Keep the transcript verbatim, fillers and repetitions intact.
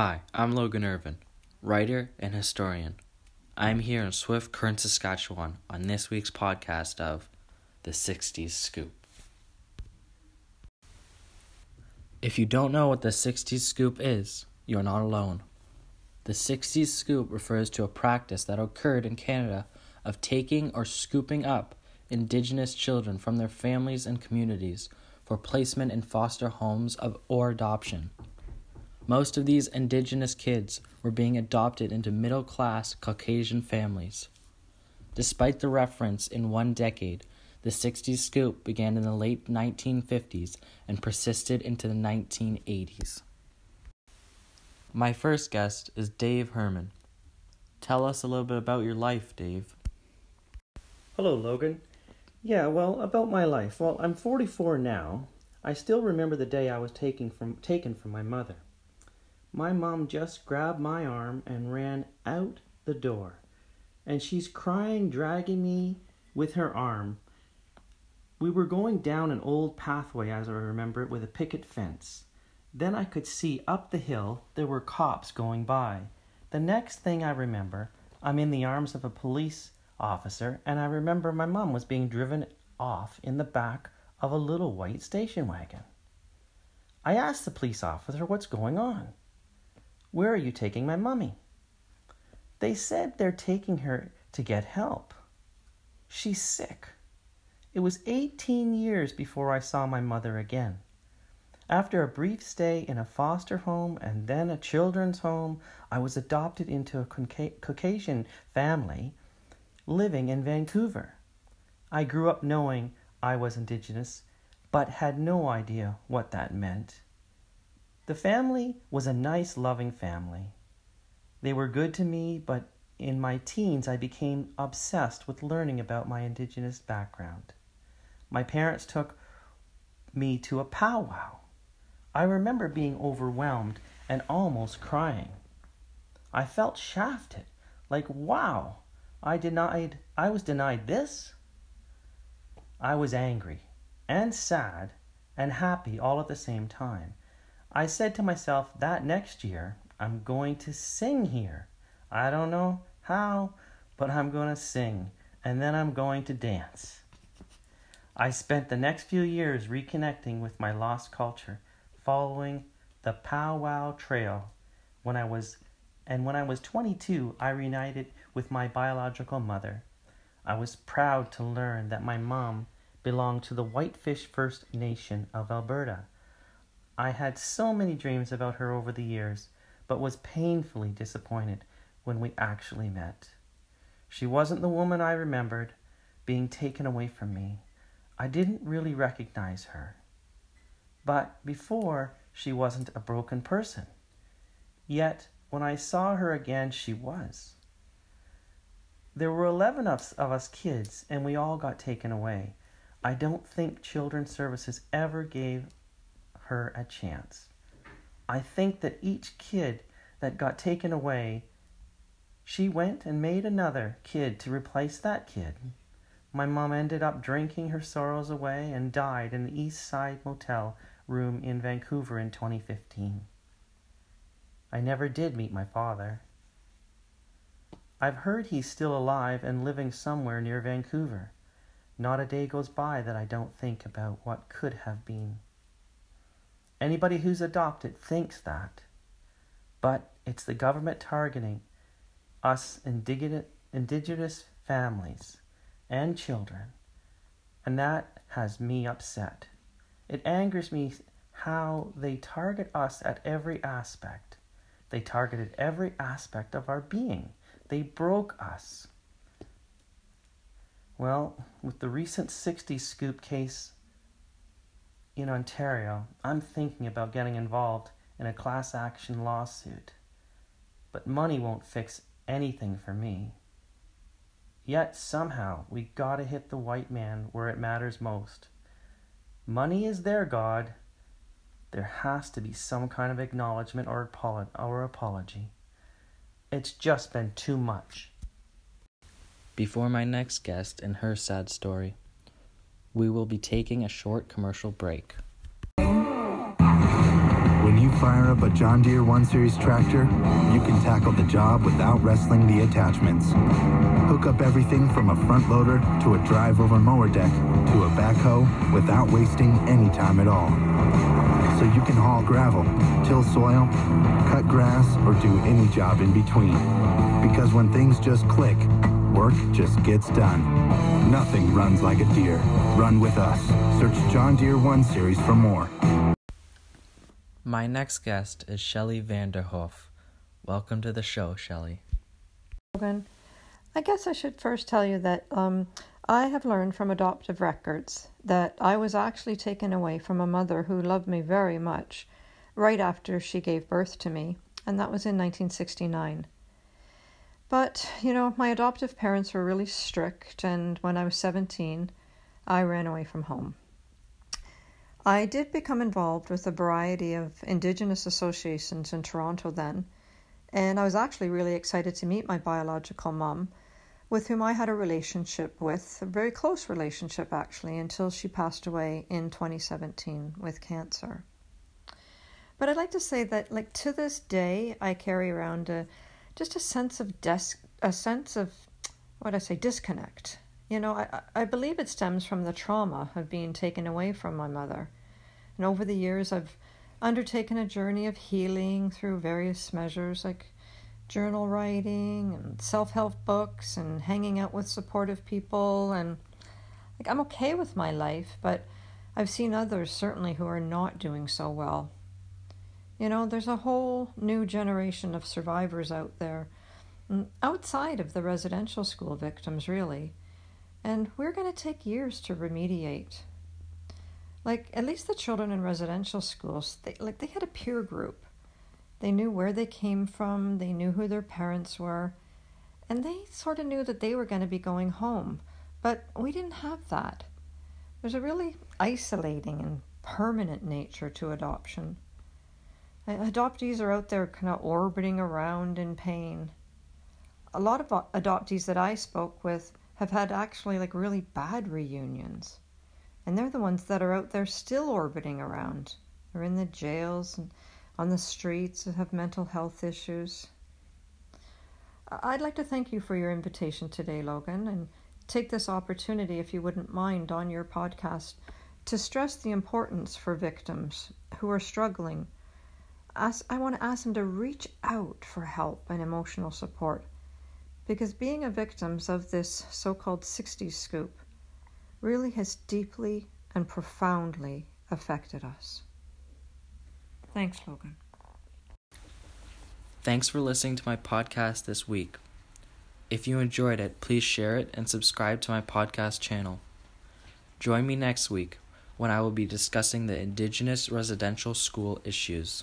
Hi, I'm Logan Irvin, writer and historian. I'm here in Swift Current, Saskatchewan on this week's podcast of The sixties Scoop. If you don't know what the sixties Scoop is, you're not alone. The sixties Scoop refers to a practice that occurred in Canada of taking or scooping up Indigenous children from their families and communities for placement in foster homes of, or adoption. Most of these Indigenous kids were being adopted into middle-class Caucasian families. Despite the reference in one decade, the sixties Scoop began in the late nineteen fifties and persisted into the nineteen eighties. My first guest is Dave Herman. Tell us a little bit about your life, Dave. Hello, Logan. Yeah, well, about my life. Well, I'm forty-four now. I still remember the day I was taken from, taken from my mother. My mom just grabbed my arm and ran out the door. And she's crying, dragging me with her arm. We were going down an old pathway, as I remember it, with a picket fence. Then I could see up the hill there were cops going by. The next thing I remember, I'm in the arms of a police officer, and I remember my mom was being driven off in the back of a little white station wagon. I asked the police officer what's going on. Where are you taking my mummy? They said they're taking her to get help. She's sick. It was eighteen years before I saw my mother again. After a brief stay in a foster home and then a children's home, I was adopted into a Caucasian family living in Vancouver. I grew up knowing I was Indigenous, but had no idea what that meant. The family was a nice, loving family. They were good to me, but in my teens, I became obsessed with learning about my Indigenous background. My parents took me to a powwow. I remember being overwhelmed and almost crying. I felt shafted, like, wow, I denied, I was denied this. I was angry and sad and happy all at the same time. I said to myself that next year, I'm going to sing here. I don't know how, but I'm going to sing, and then I'm going to dance. I spent the next few years reconnecting with my lost culture, following the powwow trail. When I was, and when I was twenty-two, I reunited with my biological mother. I was proud to learn that my mom belonged to the Whitefish First Nation of Alberta. I had so many dreams about her over the years, but was painfully disappointed when we actually met. She wasn't the woman I remembered being taken away from me. I didn't really recognize her. But before, she wasn't a broken person. Yet, when I saw her again, she was. There were eleven of us kids, and we all got taken away. I don't think Children's Services ever gave her a chance. I think that each kid that got taken away, she went and made another kid to replace that kid. My mom ended up drinking her sorrows away and died in the East Side Motel room in Vancouver in twenty fifteen. I never did meet my father. I've heard he's still alive and living somewhere near Vancouver. Not a day goes by that I don't think about what could have been. Anybody who's adopted thinks that, but it's the government targeting us Indigenous families and children, and that has me upset. It angers me how they target us at every aspect. They targeted every aspect of our being. They broke us. Well, with the recent sixties Scoop case in Ontario, I'm thinking about getting involved in a class action lawsuit, but money won't fix anything for me. Yet somehow we gotta hit the white man where it matters most. Money is their god. There has to be some kind of acknowledgement or, apolo- or apology. It's just been too much. Before my next guest and her sad story, we will be taking a short commercial break. When you fire up a John Deere one series tractor, you can tackle the job without wrestling the attachments. Hook up everything from a front loader to a drive-over mower deck to a backhoe without wasting any time at all. So you can haul gravel, till soil, cut grass, or do any job in between. Because when things just click, work just gets done. Nothing runs like a deer. Run with us. Search John Deere one series for more. My next guest is Shelley Vanderhoof. Welcome to the show, Shelley. Logan, I guess I should first tell you that um, I have learned from adoptive records that I was actually taken away from a mother who loved me very much right after she gave birth to me, and that was in nineteen sixty-nine. But, you know, my adoptive parents were really strict, and when I was seventeen, I ran away from home. I did become involved with a variety of Indigenous associations in Toronto then, and I was actually really excited to meet my biological mum, with whom I had a relationship with, a very close relationship actually, until she passed away in twenty seventeen with cancer. But I'd like to say that, like, to this day, I carry around a just a sense of des- a sense of what I say disconnect. You know, I, I believe it stems from the trauma of being taken away from my mother. And over the years, I've undertaken a journey of healing through various measures like journal writing and self-help books and hanging out with supportive people. And, like, I'm okay with my life, but I've seen others certainly who are not doing so well. You know, there's a whole new generation of survivors out there, outside of the residential school victims, really. And we're going to take years to remediate. Like, at least the children in residential schools, they, like, they had a peer group. They knew where they came from, they knew who their parents were, and they sort of knew that they were going to be going home. But we didn't have that. There's a really isolating and permanent nature to adoption. Adoptees are out there kind of orbiting around in pain. A lot of adoptees that I spoke with have had actually, like, really bad reunions. And they're the ones that are out there still orbiting around. They're in the jails and on the streets and have mental health issues. I'd like to thank you for your invitation today, Logan, and take this opportunity, if you wouldn't mind, on your podcast to stress the importance for victims who are struggling. I want to ask them to reach out for help and emotional support, because being a victim of this so-called sixties scoop really has deeply and profoundly affected us. Thanks, Logan. Thanks for listening to my podcast this week. If you enjoyed it, please share it and subscribe to my podcast channel. Join me next week when I will be discussing the Indigenous residential school issues.